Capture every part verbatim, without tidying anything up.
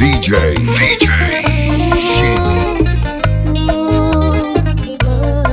DJ DJ Shimi No te importaba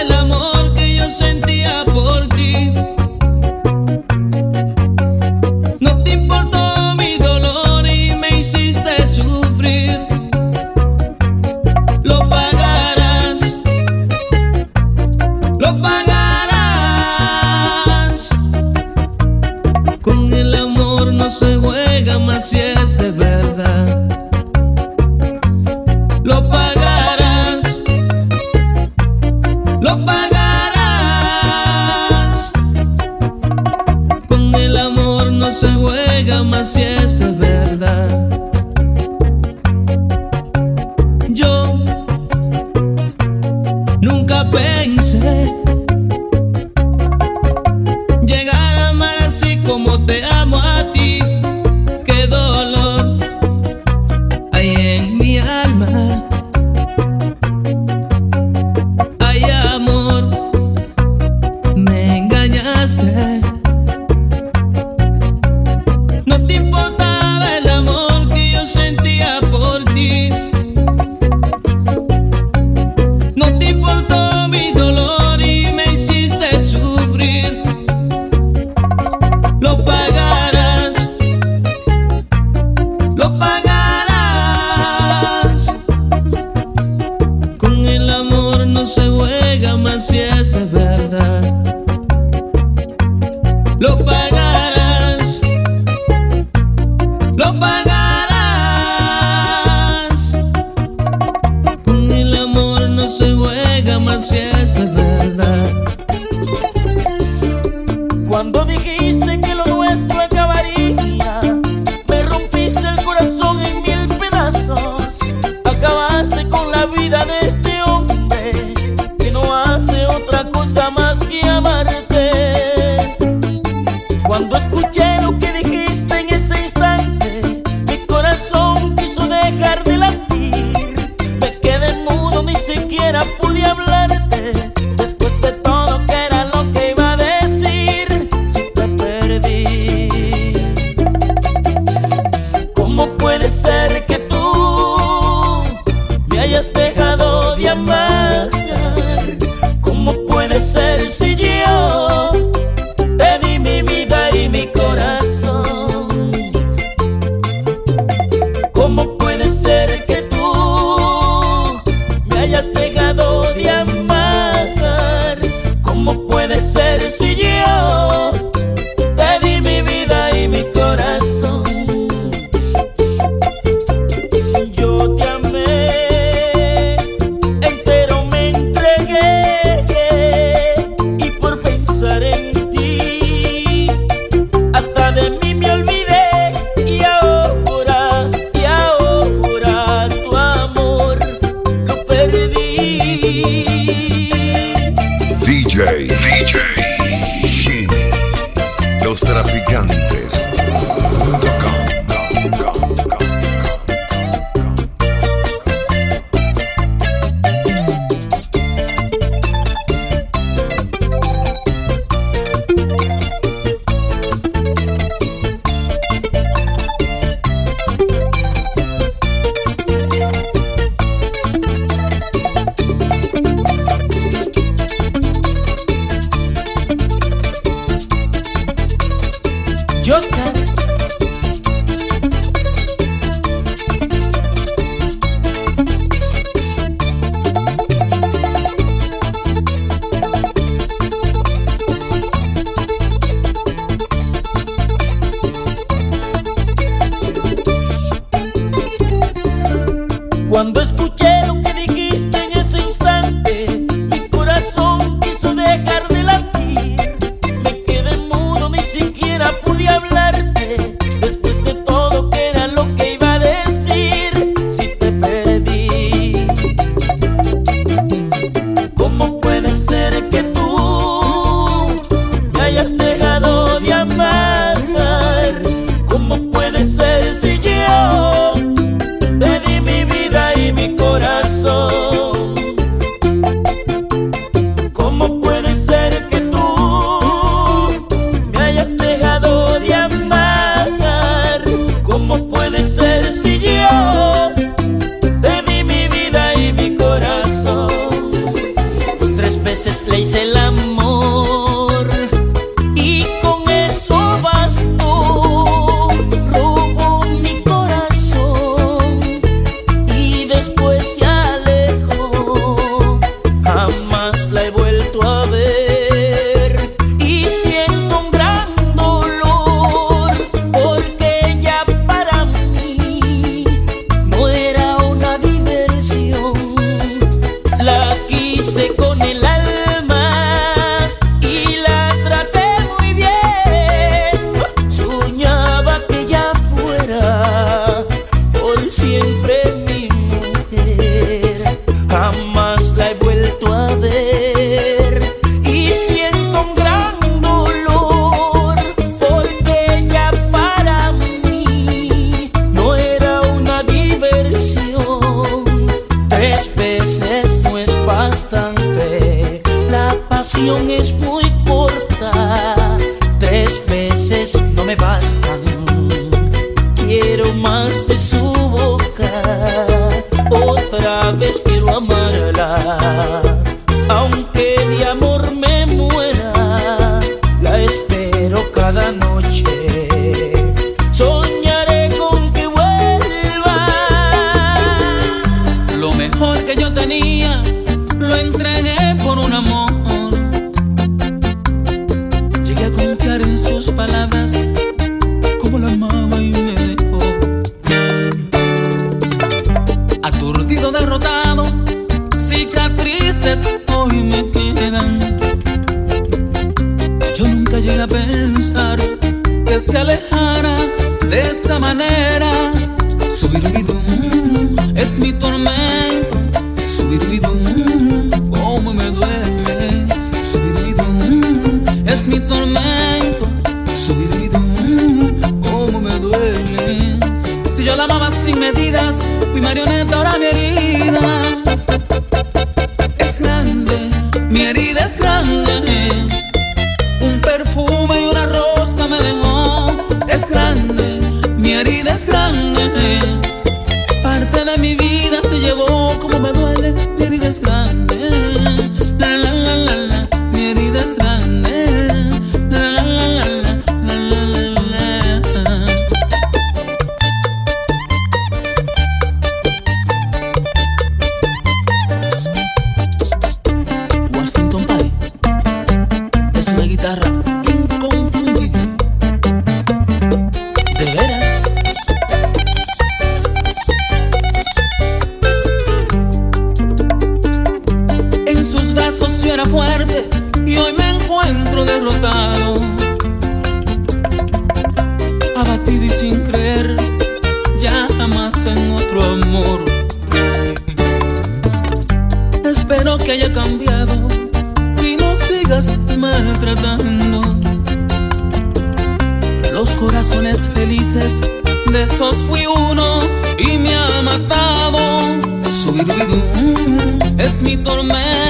el amor que yo sentía por ti. amor no se juega más si es de verdad. Lo pagarás, lo pagarás. Con el amor no se juega más si es de verdad. Yo nunca pensé llegar a amar así como te amo a ti. Qué dolor hay en mi alma. Ay, amor, me engañaste. No te importaba el amor que yo sentía por ti. No te importó mi dolor y me hiciste sufrir. Lo pagarás, lo pagarás. Con el amor no se juega más si es de verdad. Lo pagarás, lo pagarás. Con el amor no se juega más si es de verdad. Cuando dijiste que lo nuestro acabaría, me rompiste el corazón en mil pedazos. Acabaste con la vida de este hombre que no hace otra cosa más que amarte. Cuando escuché lo que dijiste en ese instante, mi corazón quiso dejar de latir. Me quedé mudo, ni siquiera pude hablarte. Después de todo que era lo que iba a decir, ¿cómo puede ser que tú me hayas dejado de amar? ¿Cómo puede ser si yo te di mi vida y mi corazón? ¿Cómo puede ser que tú me hayas dejado de amar? ¿Cómo puede ser si yo te di mi vida y mi corazón? D J, D J Shimi, Los Traficantes. Oscar. Cuando escuché lo que dijiste en ese instante, mi corazón quiso dejar de latir. Me quedé mudo, ni siquiera pude hablar. Después de todo que era lo que iba a decir, si te perdí. ¿Cómo puede ser que tú me hayas dejado de amar? ¿Cómo puede ser si yo te di mi vida y mi me bastan. Quiero más de su boca, otra vez quiero amarla. Aunque de amor me muera, la espero cada noche. Soñaré con que vuelva. Lo mejor que yo tenía lo entregué por un amor. Llegué a confiar en sus palabras, como la amaba y me dejó. Aturdido, derrotado, cicatrices hoy me quedan. Yo nunca llegué a pensar que se alejara de esa manera. Su virtud es mi tormento. Su virtud, cómo me duele. Su virtud es mi tormento. Su virtud, cómo me duele. Si yo la amaba sin medidas, fui marioneta, ahora mi herida es grande, mi herida es grande. Un perfume y una rosa me dejó. Es grande, mi herida es grande. Parte de mi vida se llevó, como me duele, mi herida es grande. La la la la la, mi herida es grande. La la la la la la la la la. Washington Pie es una guitarra inconfundible. De veras. Yo era fuerte y hoy me encuentro derrotado, abatido y sin creer ya jamás en otro amor. Espero que haya cambiado y no sigas maltratando los corazones felices. De esos fui uno y me ha matado. Su virtud es mi tormento.